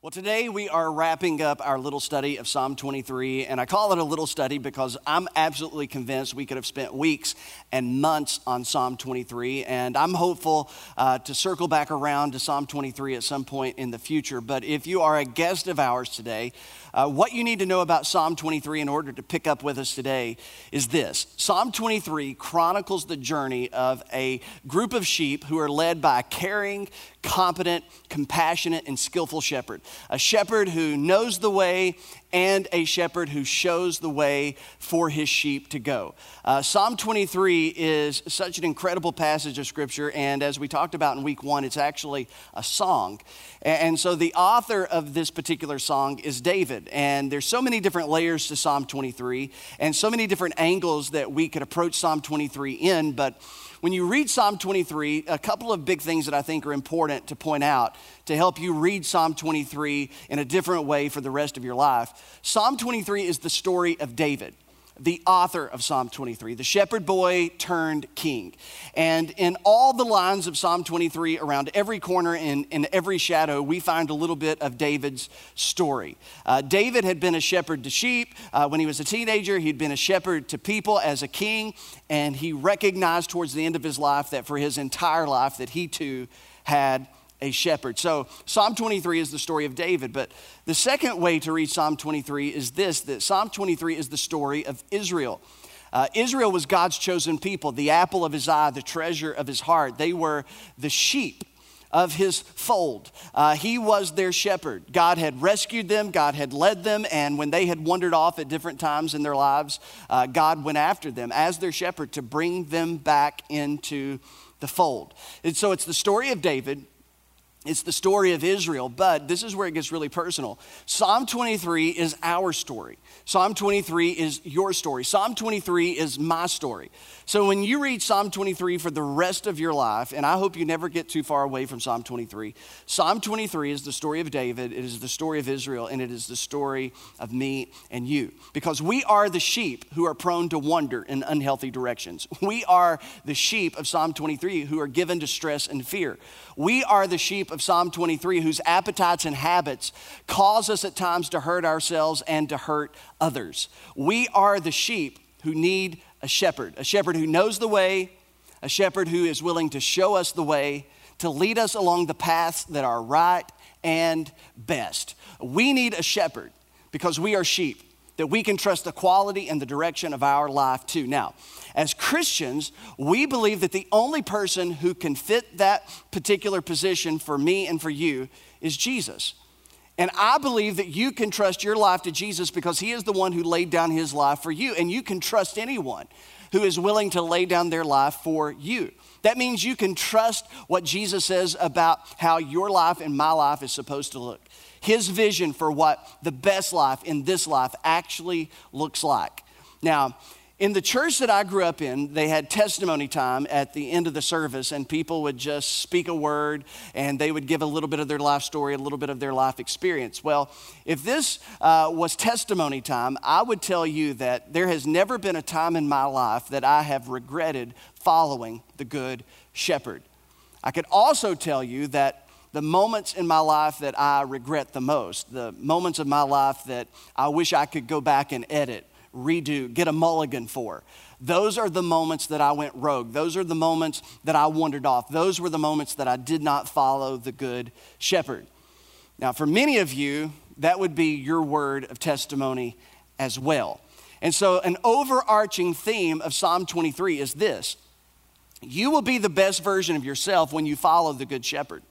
Well, today we are wrapping up our little study of Psalm 23, and I call it a little study because I'm absolutely convinced we could have spent weeks and months on Psalm 23, and I'm hopeful to circle back around to Psalm 23 at some point in the future. But if you are a guest of ours today, what you need to know about Psalm 23 in order to pick up with us today is this. Psalm 23 chronicles the journey of a group of sheep who are led by a caring, competent, compassionate, and skillful shepherd. A shepherd who knows the way and a shepherd who shows the way for his sheep to go. Psalm 23 is such an incredible passage of Scripture, and as we talked about in week one, it's actually a song. And so the author of this particular song is David, and there's so many different layers to Psalm 23 and so many different angles that we could approach Psalm 23 in, but when you read Psalm 23, a couple of big things that I think are important to point out to help you read Psalm 23 in a different way for the rest of your life. Psalm 23 is the story of David, the author of Psalm 23, the shepherd boy turned king. And in all the lines of Psalm 23, around every corner and in every shadow, we find a little bit of David's story. David had been a shepherd to sheep. When he was a teenager, he'd been a shepherd to people as a king, and he recognized towards the end of his life that for his entire life that he too had a shepherd. So Psalm 23 is the story of David, but the second way to read Psalm 23 is this, that Psalm 23 is the story of Israel. Israel was God's chosen people, the apple of his eye, the treasure of his heart. They were the sheep of his fold. He was their shepherd. God had rescued them, God had led them, and when they had wandered off at different times in their lives, God went after them as their shepherd to bring them back into the fold. And so it's the story of David, it's the story of Israel, but this is where it gets really personal. Psalm 23 is our story. Psalm 23 is your story. Psalm 23 is my story. So when you read Psalm 23 for the rest of your life, and I hope you never get too far away from Psalm 23, Psalm 23 is the story of David, it is the story of Israel, and it is the story of me and you. Because we are the sheep who are prone to wander in unhealthy directions. We are the sheep of Psalm 23 who are given to stress and fear. We are the sheep of Psalm 23 whose appetites and habits cause us at times to hurt ourselves and to hurt others. We are the sheep who need a shepherd who knows the way, a shepherd who is willing to show us the way, to lead us along the paths that are right and best. We need a shepherd because we are sheep, that we can trust the quality and the direction of our life too. Now, as Christians, we believe that the only person who can fit that particular position for me and for you is Jesus. And I believe that you can trust your life to Jesus because he is the one who laid down his life for you. And you can trust anyone who is willing to lay down their life for you. That means you can trust what Jesus says about how your life and my life is supposed to look. His vision for what the best life in this life actually looks like. Now, in the church that I grew up in, they had testimony time at the end of the service, and people would just speak a word, and they would give a little bit of their life story, a little bit of their life experience. Well, if this was testimony time, I would tell you that there has never been a time in my life that I have regretted following the Good Shepherd. I could also tell you that the moments in my life that I regret the most, the moments of my life that I wish I could go back and edit, redo, get a mulligan for. Those are the moments that I went rogue. Those are the moments that I wandered off. Those were the moments that I did not follow the Good Shepherd. Now, for many of you, that would be your word of testimony as well. And so an overarching theme of Psalm 23 is this. You will be the best version of yourself when you follow the Good Shepherd.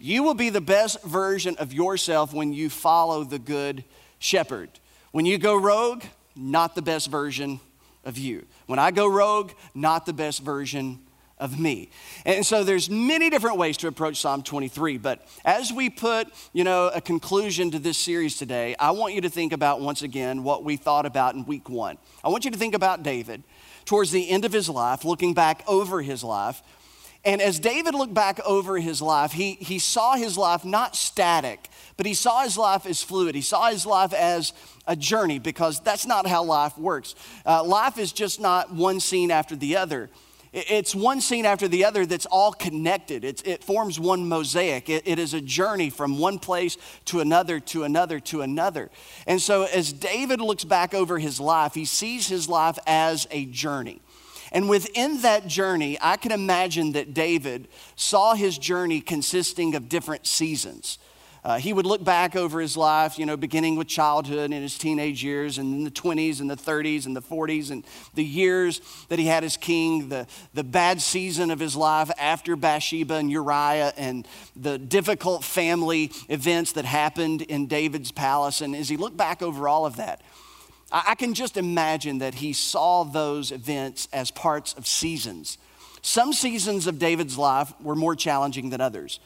You will be the best version of yourself when you follow the Good Shepherd. When you go rogue, not the best version of you. When I go rogue, not the best version of me. And so there's many different ways to approach Psalm 23, but as we put, a conclusion to this series today, I want you to think about once again what we thought about in week one. I want you to think about David towards the end of his life, looking back over his life. And as David looked back over his life, he saw his life not static, but he saw his life as fluid. He saw his life as a journey because that's not how life works. Life is just not one scene after the other. It's one scene after the other that's all connected. It forms one mosaic. It is a journey from one place to another, to another, to another. And so as David looks back over his life, he sees his life as a journey. And within that journey, I can imagine that David saw his journey consisting of different seasons. He would look back over his life, beginning with childhood and his teenage years, and then the 20s and the 30s and the 40s and the years that he had as king, the bad season of his life after Bathsheba and Uriah and the difficult family events that happened in David's palace. And as he looked back over all of that, I can just imagine that he saw those events as parts of seasons. Some seasons of David's life were more challenging than others.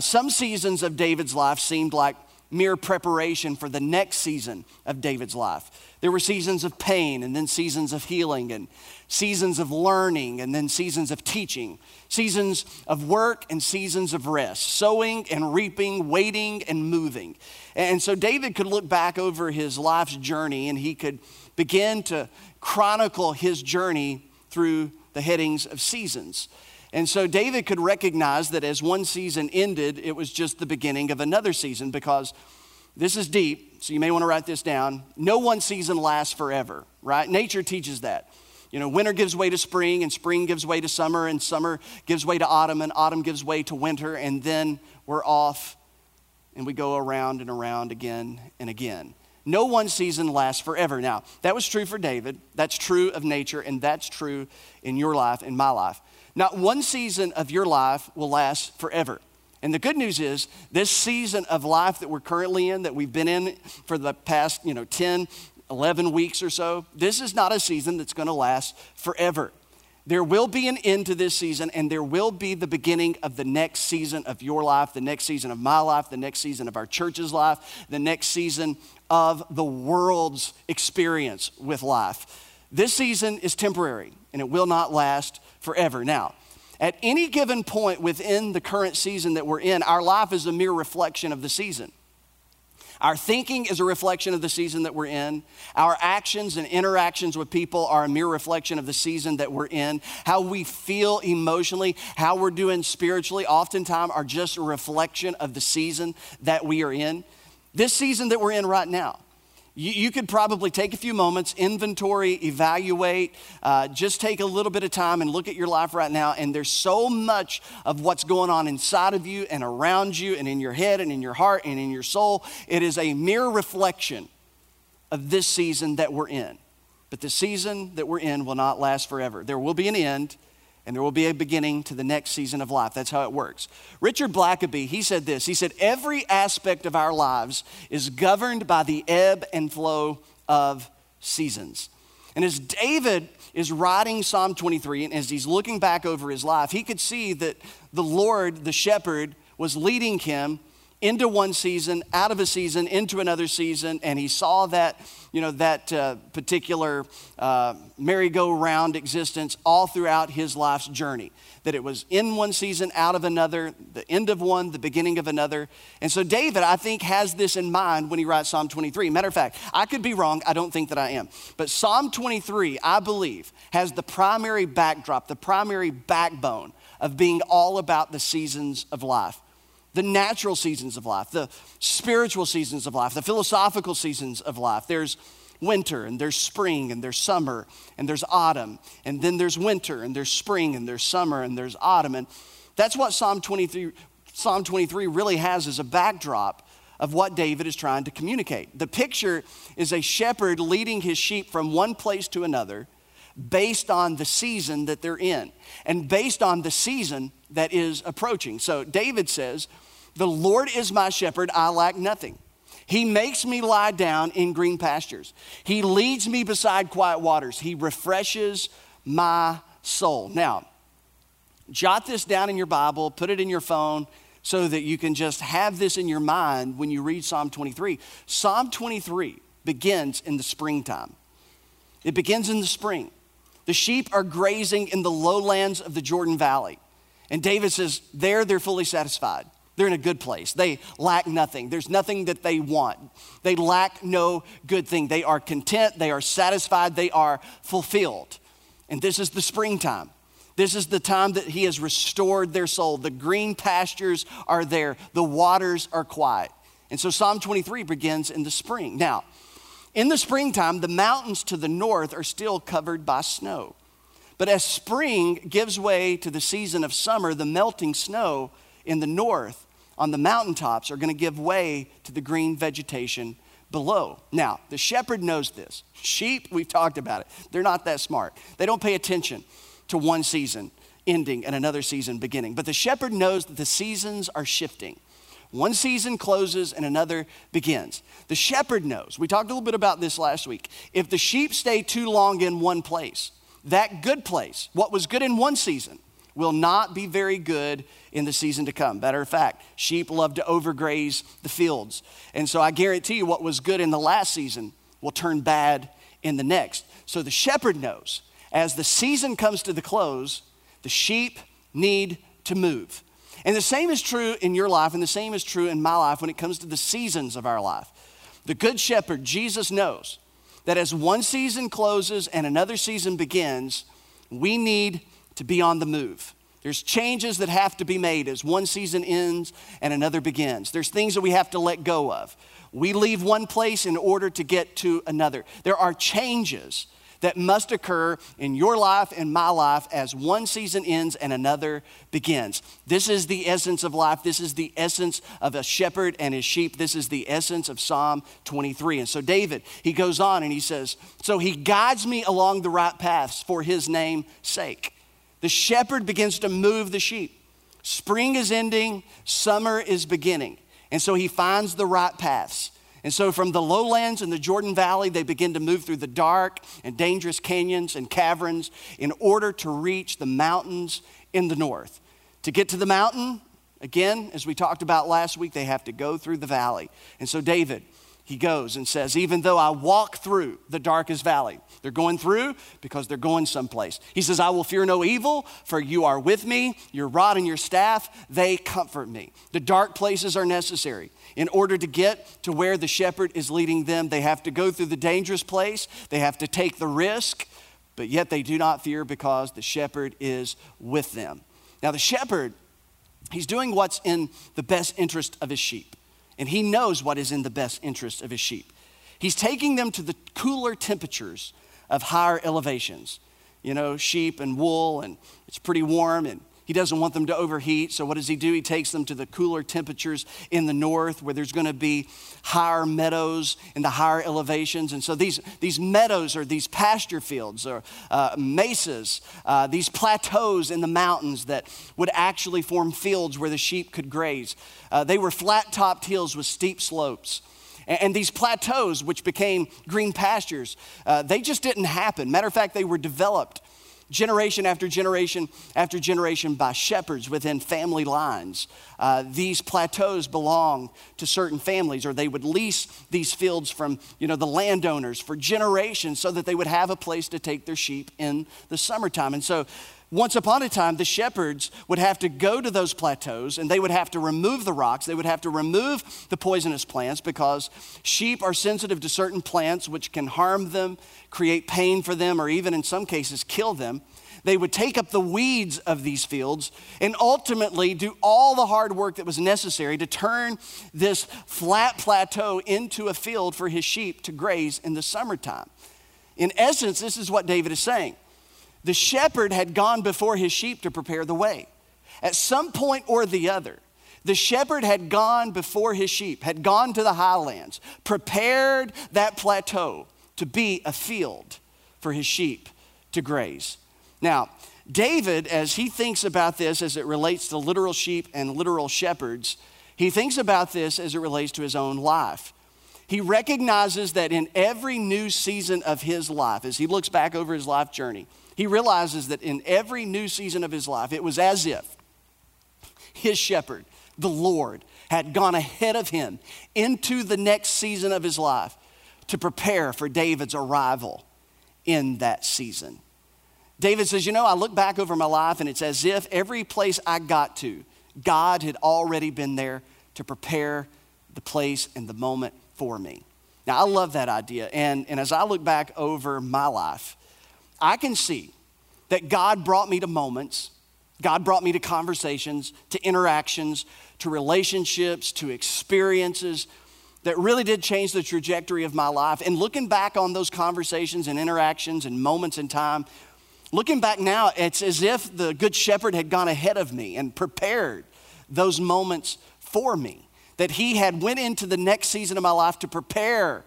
Some seasons of David's life seemed like mere preparation for the next season of David's life. There were seasons of pain and then seasons of healing and seasons of learning and then seasons of teaching, seasons of work and seasons of rest, sowing and reaping, waiting and moving. And so David could look back over his life's journey and he could begin to chronicle his journey through the headings of seasons. And so David could recognize that as one season ended, it was just the beginning of another season, because this is deep, so you may want to write this down. No one season lasts forever, right? Nature teaches that. Winter gives way to spring, and spring gives way to summer, and summer gives way to autumn, and autumn gives way to winter, and then we're off, and we go around and around again and again. No one season lasts forever. Now, that was true for David. That's true of nature, and that's true in your life, in my life. Not one season of your life will last forever. And the good news is this season of life that we're currently in, that we've been in for the past 10, 11 weeks or so, this is not a season that's going to last forever. There will be an end to this season, and there will be the beginning of the next season of your life, the next season of my life, the next season of our church's life, the next season of the world's experience with life. This season is temporary, and it will not last forever. Now, at any given point within the current season that we're in, our life is a mere reflection of the season. Our thinking is a reflection of the season that we're in. Our actions and interactions with people are a mere reflection of the season that we're in. How we feel emotionally, how we're doing spiritually, oftentimes are just a reflection of the season that we are in. This season that we're in right now, you could probably take a few moments, inventory, evaluate, just take a little bit of time and look at your life right now, and there's so much of what's going on inside of you and around you and in your head and in your heart and in your soul. It is a mere reflection of this season that we're in. But the season that we're in will not last forever. There will be an end, and there will be a beginning to the next season of life. That's how it works. Richard Blackaby, he said this. He said, every aspect of our lives is governed by the ebb and flow of seasons. And as David is writing Psalm 23, and as he's looking back over his life, he could see that the Lord, the shepherd, was leading him into one season, out of a season, into another season, and he saw that, particular merry-go-round existence all throughout his life's journey, that it was in one season, out of another, the end of one, the beginning of another. And so David, I think, has this in mind when he writes Psalm 23. Matter of fact, I could be wrong. I don't think that I am. But Psalm 23, I believe, has the primary backdrop, the primary backbone of being all about the seasons of life. The natural seasons of life, the spiritual seasons of life, the philosophical seasons of life. There's winter, and there's spring, and there's summer, and there's autumn, and then there's winter, and there's spring, and there's summer, and there's autumn. And that's what Psalm 23 really has as a backdrop of what David is trying to communicate. The picture is a shepherd leading his sheep from one place to another based on the season that they're in and based on the season that is approaching. So David says, the Lord is my shepherd, I lack nothing. He makes me lie down in green pastures. He leads me beside quiet waters. He refreshes my soul. Now, jot this down in your Bible, put it in your phone so that you can just have this in your mind when you read Psalm 23. Psalm 23 begins in the springtime. It begins in the spring. The sheep are grazing in the lowlands of the Jordan Valley. And David says, there they're fully satisfied. They're in a good place. They lack nothing. There's nothing that they want. They lack no good thing. They are content. They are satisfied. They are fulfilled. And this is the springtime. This is the time that he has restored their soul. The green pastures are there. The waters are quiet. And so Psalm 23 begins in the spring. Now, in the springtime, the mountains to the north are still covered by snow. But as spring gives way to the season of summer, the melting snow in the north on the mountaintops are going to give way to the green vegetation below. Now, the shepherd knows this. Sheep, we've talked about it. They're not that smart. They don't pay attention to one season ending and another season beginning. But the shepherd knows that the seasons are shifting. One season closes and another begins. The shepherd knows. We talked a little bit about this last week. If the sheep stay too long in one place, that good place, what was good in one season, will not be very good in the season to come. Matter of fact, sheep love to overgraze the fields. And so I guarantee you what was good in the last season will turn bad in the next. So the shepherd knows as the season comes to the close, the sheep need to move. And the same is true in your life, and the same is true in my life when it comes to the seasons of our life. The Good Shepherd, Jesus, knows that as one season closes and another season begins, we need to be on the move. There's changes that have to be made as one season ends and another begins. There's things that we have to let go of. We leave one place in order to get to another. There are changes that must occur in your life and my life as one season ends and another begins. This is the essence of life. This is the essence of a shepherd and his sheep. This is the essence of Psalm 23. And so David, he goes on and he says, so he guides me along the right paths for his name's sake. The shepherd begins to move the sheep. Spring is ending, summer is beginning. And so he finds the right paths. And so from the lowlands and the Jordan Valley, they begin to move through the dark and dangerous canyons and caverns in order to reach the mountains in the north. To get to the mountain, again, as we talked about last week, they have to go through the valley. And so David, he goes and says, even though I walk through the darkest valley, they're going through because they're going someplace. He says, I will fear no evil, for you are with me. Your rod and your staff, they comfort me. The dark places are necessary. In order to get to where the shepherd is leading them, they have to go through the dangerous place. They have to take the risk, but yet they do not fear because the shepherd is with them. Now the shepherd, he's doing what's in the best interest of his sheep. And he knows what is in the best interest of his sheep. He's taking them to the cooler temperatures of higher elevations. You know, sheep and wool, and it's pretty warm, and he doesn't want them to overheat. So what does he do? He takes them to the cooler temperatures in the north where there's going to be higher meadows in the higher elevations. And so these meadows or these pasture fields or mesas, these plateaus in the mountains that would actually form fields where the sheep could graze. They were flat-topped hills with steep slopes. And these plateaus, which became green pastures, they just didn't happen. Matter of fact, they were developed generation after generation after generation by shepherds within family lines. These plateaus belong to certain families, or they would lease these fields from, the landowners for generations so that they would have a place to take their sheep in the summertime. And so once upon a time, the shepherds would have to go to those plateaus and they would have to remove the rocks. They would have to remove the poisonous plants because sheep are sensitive to certain plants which can harm them, create pain for them, or even in some cases kill them. They would take up the weeds of these fields and ultimately do all the hard work that was necessary to turn this flat plateau into a field for his sheep to graze in the summertime. In essence, this is what David is saying. The shepherd had gone before his sheep to prepare the way. At some point or the other, the shepherd had gone before his sheep, had gone to the highlands, prepared that plateau to be a field for his sheep to graze. Now, David, as he thinks about this as it relates to literal sheep and literal shepherds, he thinks about this as it relates to his own life. He recognizes that in every new season of his life, as he looks back over his life journey, he realizes that in every new season of his life, it was as if his shepherd, the Lord, had gone ahead of him into the next season of his life to prepare for David's arrival in that season. David says, I look back over my life and it's as if every place I got to, God had already been there to prepare the place and the moment for me. Now, I love that idea. And as I look back over my life, I can see that God brought me to moments, God brought me to conversations, to interactions, to relationships, to experiences that really did change the trajectory of my life. And looking back on those conversations and interactions and moments in time, looking back now, it's as if the Good Shepherd had gone ahead of me and prepared those moments for me, that he had went into the next season of my life to prepare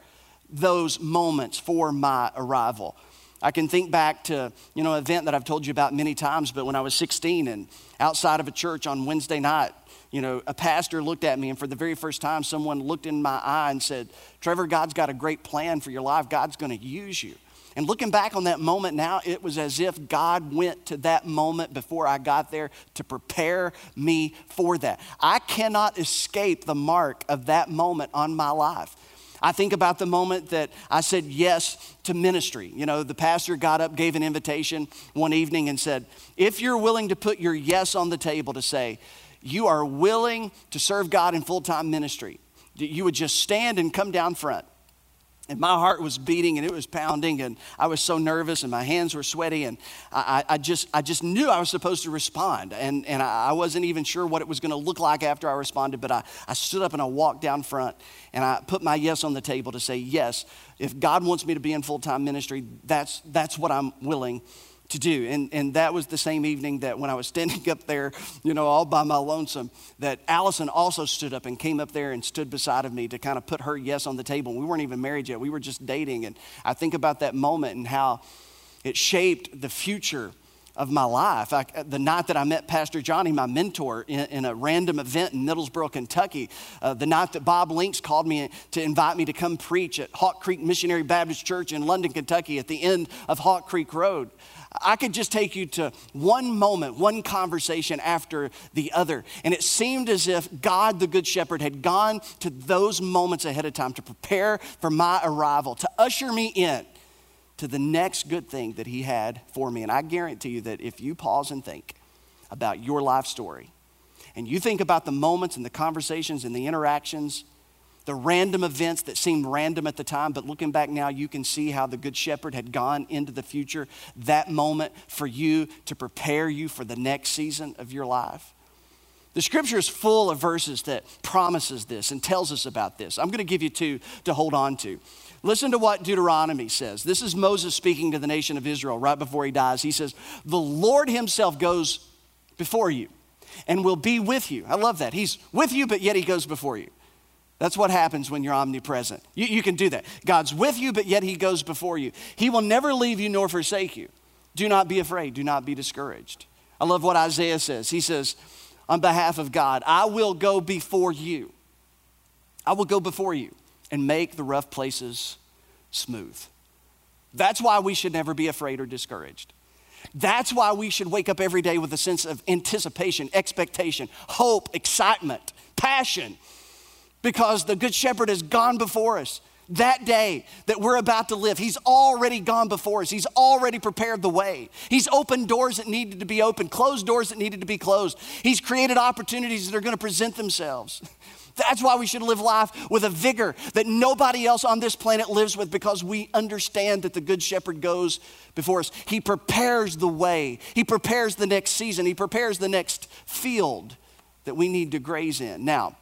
those moments for my arrival. I can think back to, an event that I've told you about many times, but when I was 16 and outside of a church on Wednesday night, a pastor looked at me, and for the very first time, someone looked in my eye and said, "Trevor, God's got a great plan for your life. God's going to use you." And looking back on that moment now, it was as if God went to that moment before I got there to prepare me for that. I cannot escape the mark of that moment on my life. I think about the moment that I said yes to ministry. The pastor got up, gave an invitation one evening and said, "If you're willing to put your yes on the table to say, you are willing to serve God in full-time ministry, you would just stand and come down front." And my heart was beating and it was pounding and I was so nervous and my hands were sweaty and I just knew I was supposed to respond and I wasn't even sure what it was going to look like after I responded, but I stood up and I walked down front and I put my yes on the table to say, yes, if God wants me to be in full-time ministry, that's what I'm willing to do. And that was the same evening that when I was standing up there, all by my lonesome, that Allison also stood up and came up there and stood beside of me to kind of put her yes on the table. We weren't even married yet. We were just dating. And I think about that moment and how it shaped the future of my life. The night that I met Pastor Johnny, my mentor, in a random event in Middlesboro, Kentucky, the night that Bob Links called me to invite me to come preach at Hawk Creek Missionary Baptist Church in London, Kentucky, at the end of Hawk Creek Road. I could just take you to one moment, one conversation after the other. And it seemed as if God, the Good Shepherd, had gone to those moments ahead of time to prepare for my arrival, to usher me in to the next good thing that he had for me. And I guarantee you that if you pause and think about your life story, and you think about the moments and the conversations and the interactions, the random events that seemed random at the time, but looking back now, you can see how the Good Shepherd had gone into the future, that moment for you to prepare you for the next season of your life. The scripture is full of verses that promises this and tells us about this. I'm gonna give you two to hold on to. Listen to what Deuteronomy says. This is Moses speaking to the nation of Israel right before he dies. He says, "The Lord himself goes before you and will be with you." I love that. He's with you, but yet he goes before you. That's what happens when you're omnipresent. You can do that. God's with you, but yet he goes before you. "He will never leave you nor forsake you. Do not be afraid. Do not be discouraged." I love what Isaiah says. He says, on behalf of God, "I will go before you. I will go before you and make the rough places smooth." That's why we should never be afraid or discouraged. That's why we should wake up every day with a sense of anticipation, expectation, hope, excitement, passion, because the Good Shepherd has gone before us. That day that we're about to live, he's already gone before us. He's already prepared the way. He's opened doors that needed to be opened, closed doors that needed to be closed. He's created opportunities that are going to present themselves. That's why we should live life with a vigor that nobody else on this planet lives with, because we understand that the Good Shepherd goes before us. He prepares the way. He prepares the next season. He prepares the next field that we need to graze in. Now,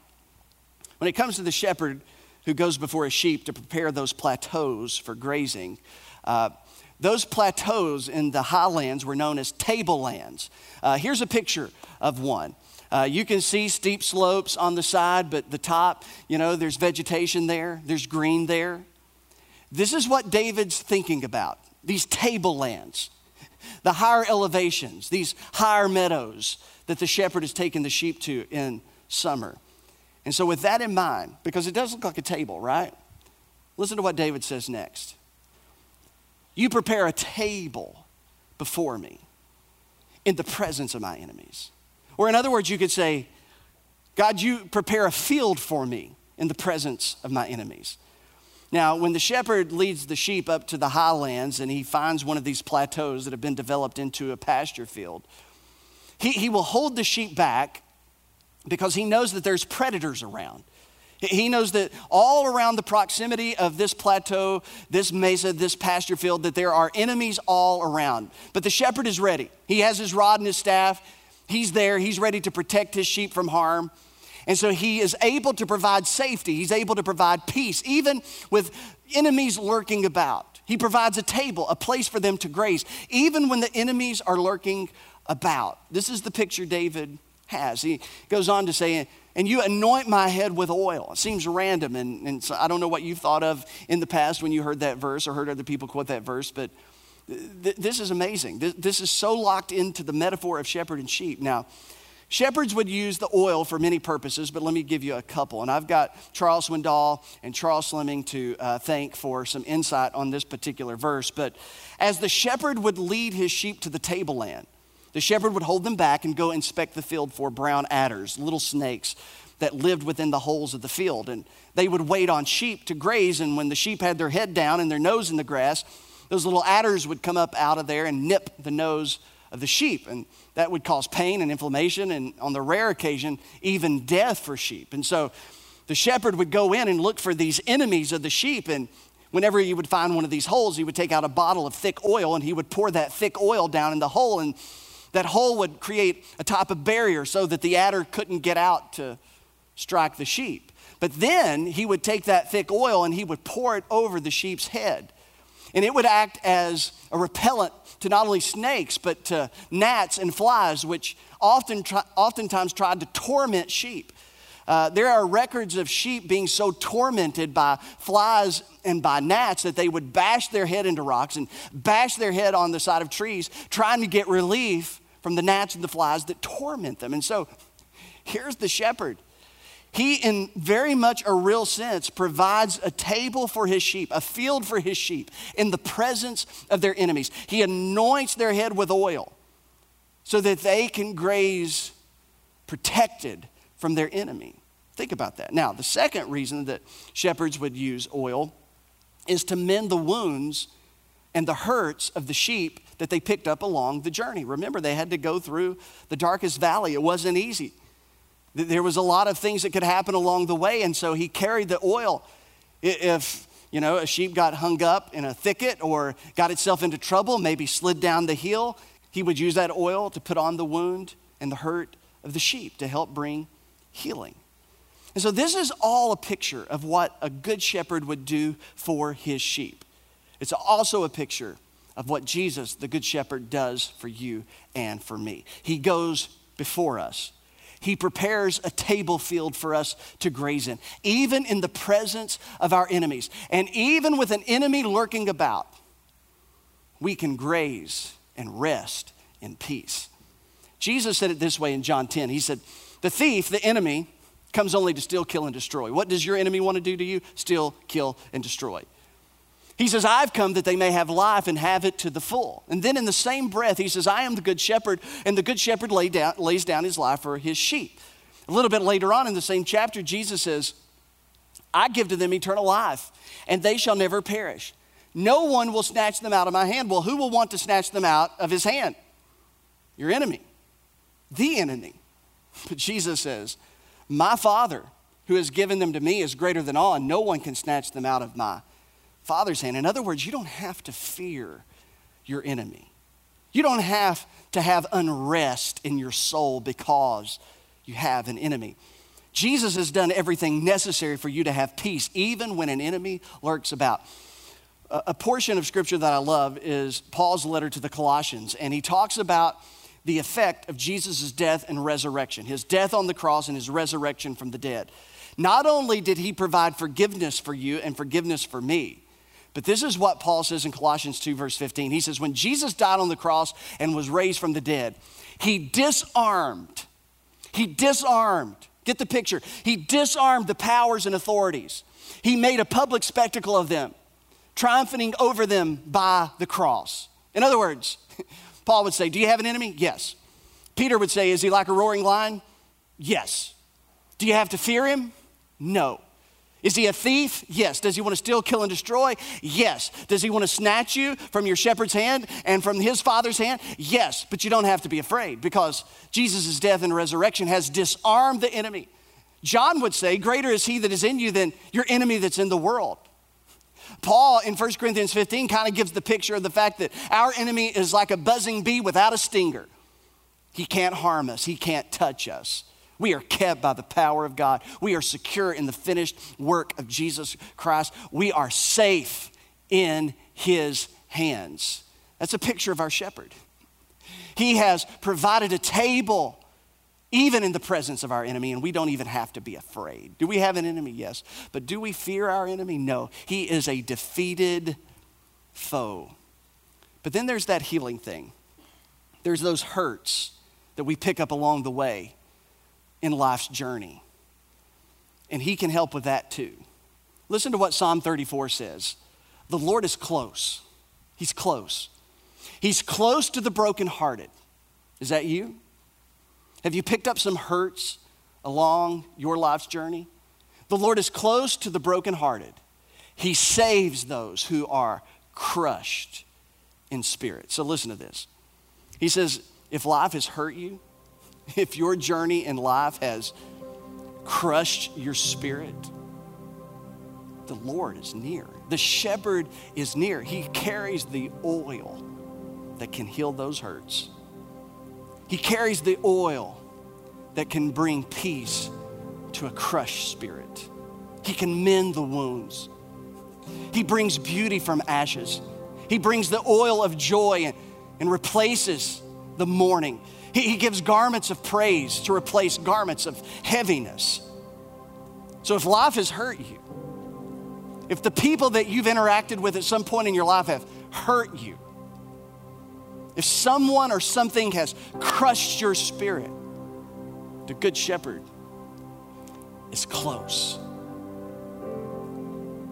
when it comes to the shepherd who goes before his sheep to prepare those plateaus for grazing, those plateaus in the highlands were known as tablelands. Here's a picture of one. You can see steep slopes on the side, but the top, there's vegetation there, there's green there. This is what David's thinking about, these tablelands, the higher elevations, these higher meadows that the shepherd has taken the sheep to in summer. And so with that in mind, because it does look like a table, right? Listen to what David says next. "You prepare a table before me in the presence of my enemies." Or in other words, you could say, "God, you prepare a field for me in the presence of my enemies." Now, when the shepherd leads the sheep up to the highlands and he finds one of these plateaus that have been developed into a pasture field, he will hold the sheep back because he knows that there's predators around. He knows that all around the proximity of this plateau, this mesa, this pasture field, that there are enemies all around. But the shepherd is ready. He has his rod and his staff. He's there. He's ready to protect his sheep from harm. And so he is able to provide safety. He's able to provide peace, even with enemies lurking about. He provides a table, a place for them to graze, even when the enemies are lurking about. This is the picture David has. He goes on to say, and you anoint my head with oil. It seems random, and so I don't know what you've thought of in the past when you heard that verse or heard other people quote that verse, but this is amazing. This is so locked into the metaphor of shepherd and sheep. Now, shepherds would use the oil for many purposes, but let me give you a couple. And I've got Charles Swindoll and Charles Fleming to thank for some insight on this particular verse. But as the shepherd would lead his sheep to the tableland, the shepherd would hold them back and go inspect the field for brown adders, little snakes that lived within the holes of the field. And they would wait on sheep to graze. And when the sheep had their head down and their nose in the grass, those little adders would come up out of there and nip the nose of the sheep, and that would cause pain and inflammation, and on the rare occasion, even death for sheep. And so the shepherd would go in and look for these enemies of the sheep, and whenever he would find one of these holes, he would take out a bottle of thick oil, and he would pour that thick oil down in the hole, and that hole would create a type of barrier so that the adder couldn't get out to strike the sheep. But then he would take that thick oil and he would pour it over the sheep's head, and it would act as a repellent to not only snakes, but to gnats and flies, which oftentimes tried to torment sheep. There are records of sheep being so tormented by flies and by gnats that they would bash their head into rocks and bash their head on the side of trees, trying to get relief from the gnats and the flies that torment them. And so here's the shepherd. He, in very much a real sense, provides a table for his sheep, a field for his sheep in the presence of their enemies. He anoints their head with oil so that they can graze protected from their enemy. Think about that. Now, the second reason that shepherds would use oil is to mend the wounds and the hurts of the sheep that they picked up along the journey. Remember, they had to go through the darkest valley. It wasn't easy. There was a lot of things that could happen along the way, and so he carried the oil. If, a sheep got hung up in a thicket or got itself into trouble, maybe slid down the hill, he would use that oil to put on the wound and the hurt of the sheep to help bring healing. And so this is all a picture of what a good shepherd would do for his sheep. It's also a picture of what Jesus, the good shepherd, does for you and for me. He goes before us. He prepares a table field for us to graze in, even in the presence of our enemies. And even with an enemy lurking about, we can graze and rest in peace. Jesus said it this way in John 10. He said, the thief, the enemy, comes only to steal, kill, and destroy. What does your enemy want to do to you? Steal, kill, and destroy. He says, I've come that they may have life and have it to the full. And then in the same breath, he says, I am the good shepherd, and the good shepherd lays down his life for his sheep. A little bit later on in the same chapter, Jesus says, I give to them eternal life, and they shall never perish. No one will snatch them out of my hand. Well, who will want to snatch them out of his hand? Your enemy, the enemy. But Jesus says, my Father, who has given them to me, is greater than all, and no one can snatch them out of my Father's hand. In other words, you don't have to fear your enemy. You don't have to have unrest in your soul because you have an enemy. Jesus has done everything necessary for you to have peace, even when an enemy lurks about. A portion of scripture that I love is Paul's letter to the Colossians, and he talks about the effect of Jesus' death and resurrection, his death on the cross and his resurrection from the dead. Not only did he provide forgiveness for you and forgiveness for me, but this is what Paul says in Colossians 2, verse 15. He says, when Jesus died on the cross and was raised from the dead, he disarmed, get the picture, he disarmed the powers and authorities. He made a public spectacle of them, triumphing over them by the cross. In other words, Paul would say, do you have an enemy? Yes. Peter would say, is he like a roaring lion? Yes. Do you have to fear him? No. Is he a thief? Yes. Does he want to steal, kill, and destroy? Yes. Does he want to snatch you from your shepherd's hand and from his Father's hand? Yes. But you don't have to be afraid because Jesus' death and resurrection has disarmed the enemy. John would say, greater is he that is in you than your enemy that's in the world. Paul in 1 Corinthians 15 kind of gives the picture of the fact that our enemy is like a buzzing bee without a stinger. He can't harm us. He can't touch us. We are kept by the power of God. We are secure in the finished work of Jesus Christ. We are safe in his hands. That's a picture of our shepherd. He has provided a table even in the presence of our enemy, and we don't even have to be afraid. Do we have an enemy? Yes. But do we fear our enemy? No. He is a defeated foe. But then there's that healing thing. There's those hurts that we pick up along the way in life's journey. And he can help with that too. Listen to what Psalm 34 says. The Lord is close. He's close. He's close to the brokenhearted. Is that you? Have you picked up some hurts along your life's journey? The Lord is close to the brokenhearted. He saves those who are crushed in spirit. So listen to this. He says, if life has hurt you, if your journey in life has crushed your spirit, the Lord is near. The shepherd is near. He carries the oil that can heal those hurts. He carries the oil that can bring peace to a crushed spirit. He can mend the wounds. He brings beauty from ashes. He brings the oil of joy and replaces the mourning. He gives garments of praise to replace garments of heaviness. So if life has hurt you, if the people that you've interacted with at some point in your life have hurt you, if someone or something has crushed your spirit, the Good Shepherd is close.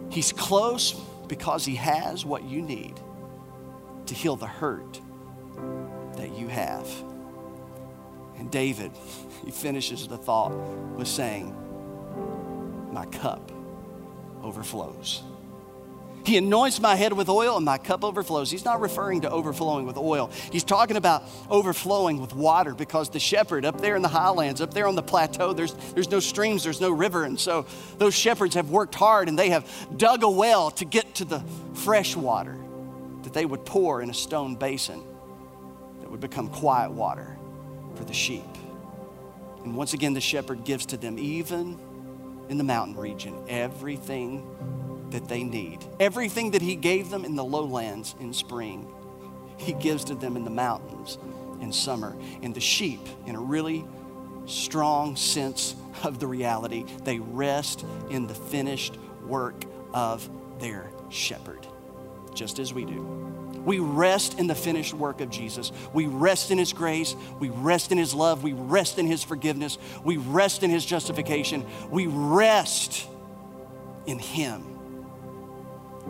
He's close because he has what you need to heal the hurt that you have. And David, he finishes the thought with saying, my cup overflows. He anoints my head with oil and my cup overflows. He's not referring to overflowing with oil. He's talking about overflowing with water, because the shepherd up there in the highlands, up there on the plateau, there's no streams, there's no river. And so those shepherds have worked hard and they have dug a well to get to the fresh water that they would pour in a stone basin that would become quiet water for the sheep. And once again, the shepherd gives to them, even in the mountain region, everything that they need. Everything that he gave them in the lowlands in spring, he gives to them in the mountains in summer. And the sheep, in a really strong sense of the reality, they rest in the finished work of their shepherd, just as we do. We rest in the finished work of Jesus. We rest in his grace. We rest in his love. We rest in his forgiveness. We rest in his justification. We rest in him.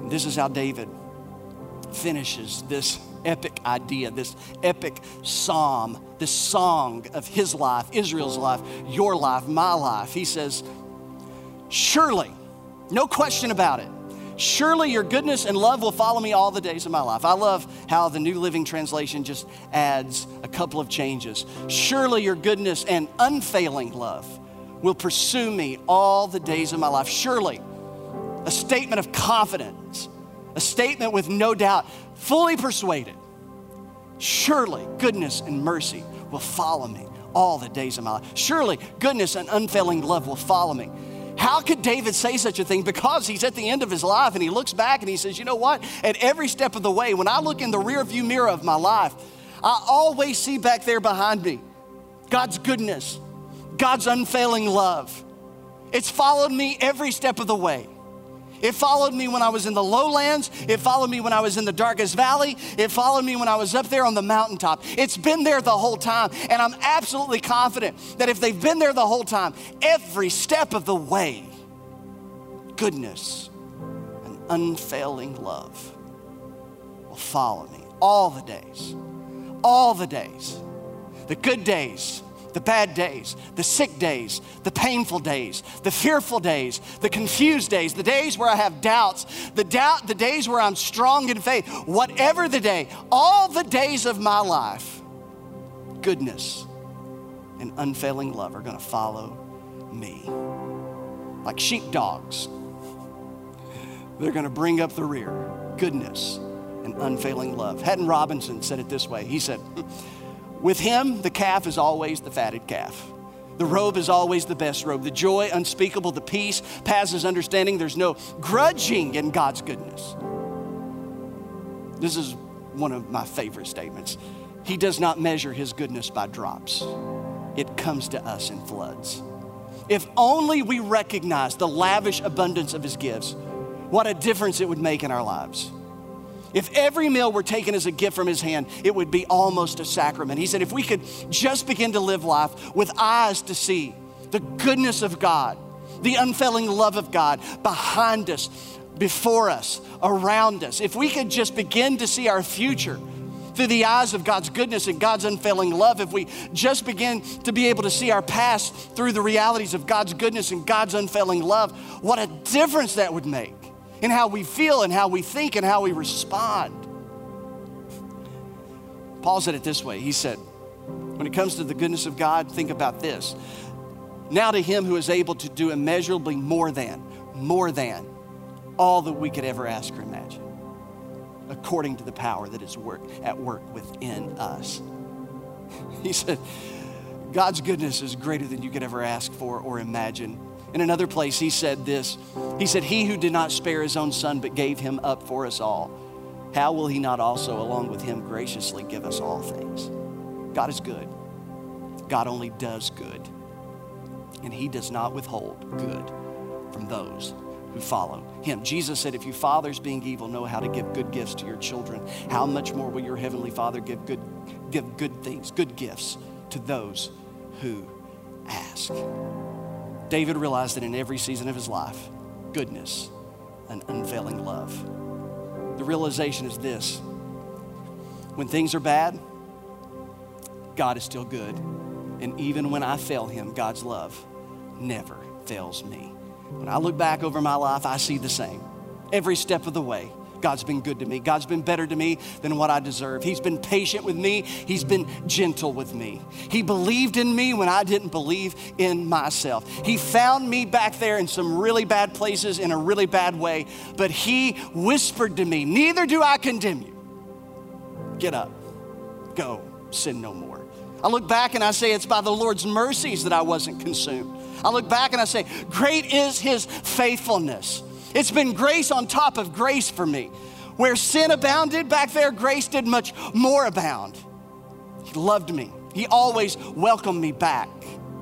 This is how David finishes this epic idea, this epic psalm, this song of his life, Israel's life, your life, my life. He says, surely, no question about it, surely your goodness and love will follow me all the days of my life. I love how the New Living Translation just adds a couple of changes. Surely your goodness and unfailing love will pursue me all the days of my life. Surely. A statement of confidence, a statement with no doubt, fully persuaded. Surely goodness and mercy will follow me all the days of my life. Surely goodness and unfailing love will follow me. How could David say such a thing? Because he's at the end of his life and he looks back and he says, you know what? At every step of the way, when I look in the rearview mirror of my life, I always see back there behind me God's goodness, God's unfailing love. It's followed me every step of the way. It followed me when I was in the lowlands. It followed me when I was in the darkest valley. It followed me when I was up there on the mountaintop. It's been there the whole time. And I'm absolutely confident that if they've been there the whole time, every step of the way, goodness and unfailing love will follow me all the days, all the days, the good days, the bad days, the sick days, the painful days, the fearful days, the confused days, the days where I have doubts, the days where I'm strong in faith, whatever the day, all the days of my life, goodness and unfailing love are gonna follow me. Like sheepdogs, they're going to bring up the rear. Goodness and unfailing love. Haddon Robinson said it this way. He said, with him, the calf is always the fatted calf. The robe is always the best robe. The joy unspeakable, the peace passes understanding. There's no grudging in God's goodness. This is one of my favorite statements. He does not measure his goodness by drops. It comes to us in floods. If only we recognize the lavish abundance of his gifts, what a difference it would make in our lives. If every meal were taken as a gift from his hand, it would be almost a sacrament. He said, if we could just begin to live life with eyes to see the goodness of God, the unfailing love of God behind us, before us, around us. If we could just begin to see our future through the eyes of God's goodness and God's unfailing love, if we just begin to be able to see our past through the realities of God's goodness and God's unfailing love, what a difference that would make in how we feel and how we think and how we respond. Paul said it this way. He said, when it comes to the goodness of God, think about this. Now to him who is able to do immeasurably more than all that we could ever ask or imagine, according to the power that is at work within us. He said, God's goodness is greater than you could ever ask for or imagine. In another place, he said this. He said, he who did not spare his own son, but gave him up for us all, how will he not also, along with him, graciously give us all things? God is good. God only does good. And he does not withhold good from those who follow him. Jesus said, if you fathers being evil know how to give good gifts to your children, how much more will your heavenly Father give good gifts to those who ask? David realized that in every season of his life, goodness and unfailing love. The realization is this: when things are bad, God is still good. And even when I fail him, God's love never fails me. When I look back over my life, I see the same. Every step of the way, God's been good to me. God's been better to me than what I deserve. He's been patient with me. He's been gentle with me. He believed in me when I didn't believe in myself. He found me back there in some really bad places in a really bad way, but he whispered to me, neither do I condemn you. Get up, go, sin no more. I look back and I say, it's by the Lord's mercies that I wasn't consumed. I look back and I say, great is his faithfulness. It's been grace on top of grace for me. Where sin abounded back there, grace did much more abound. He loved me. He always welcomed me back,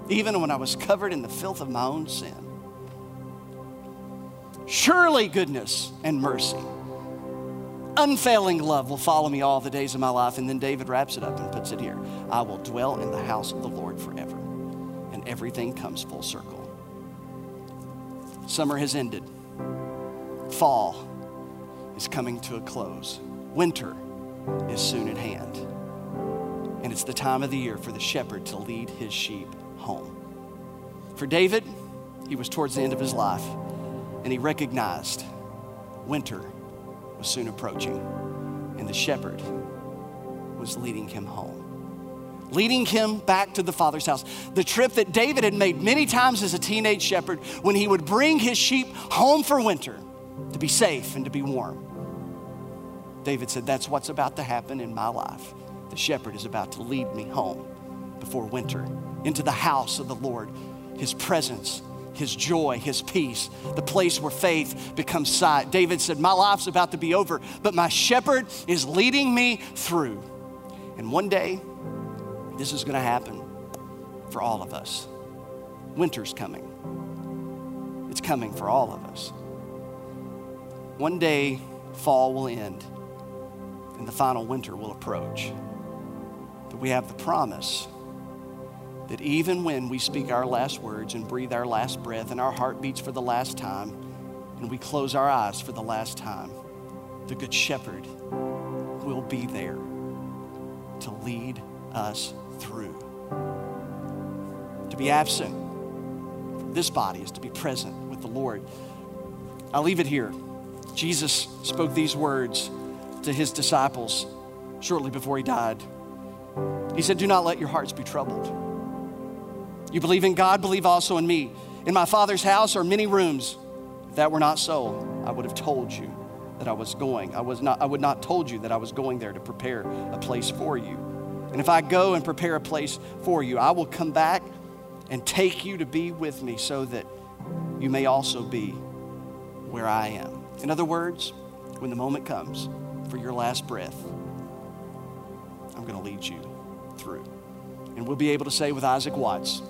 even when I was covered in the filth of my own sin. Surely goodness and mercy, unfailing love will follow me all the days of my life. And then David wraps it up and puts it here. I will dwell in the house of the Lord forever. And everything comes full circle. Summer has ended. Fall is coming to a close. Winter is soon at hand. And it's the time of the year for the shepherd to lead his sheep home. For David, he was towards the end of his life, and he recognized winter was soon approaching, and the shepherd was leading him home, leading him back to the Father's house. The trip that David had made many times as a teenage shepherd when he would bring his sheep home for winter, to be safe and to be warm. David said, that's what's about to happen in my life. The shepherd is about to lead me home before winter, into the house of the Lord, his presence, his joy, his peace, the place where faith becomes sight. David said, my life's about to be over, but my shepherd is leading me through. And one day, this is gonna happen for all of us. Winter's coming. It's coming for all of us. One day, fall will end and the final winter will approach. But we have the promise that even when we speak our last words and breathe our last breath and our heart beats for the last time and we close our eyes for the last time, the Good Shepherd will be there to lead us through. To be absent from this body is to be present with the Lord. I'll leave it here. Jesus spoke these words to his disciples shortly before he died. He said, do not let your hearts be troubled. You believe in God, believe also in me. In my Father's house are many rooms. If that were not so, I would have told you that I was going. I would not told you that I was going there to prepare a place for you. And if I go and prepare a place for you, I will come back and take you to be with me so that you may also be where I am. In other words, when the moment comes for your last breath, I'm going to lead you through. And we'll be able to say with Isaac Watts,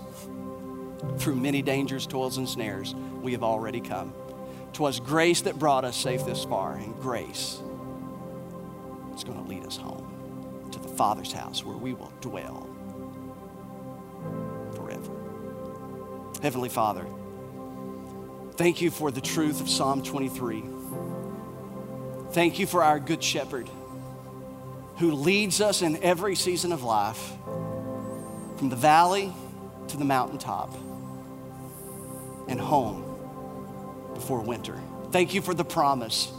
through many dangers, toils, and snares, we have already come. 'Twas grace that brought us safe this far, and grace is going to lead us home to the Father's house where we will dwell forever. Heavenly Father, thank you for the truth of Psalm 23. Thank you for our Good Shepherd who leads us in every season of life, from the valley to the mountaintop and home before winter. Thank you for the promise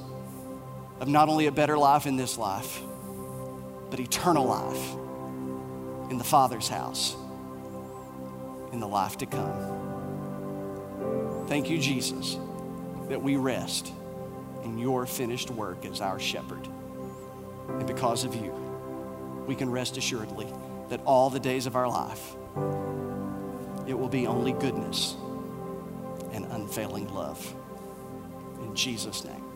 of not only a better life in this life, but eternal life in the Father's house, in the life to come. Thank you, Jesus, that we rest in your finished work as our shepherd. And because of you, we can rest assuredly that all the days of our life, it will be only goodness and unfailing love. In Jesus' name.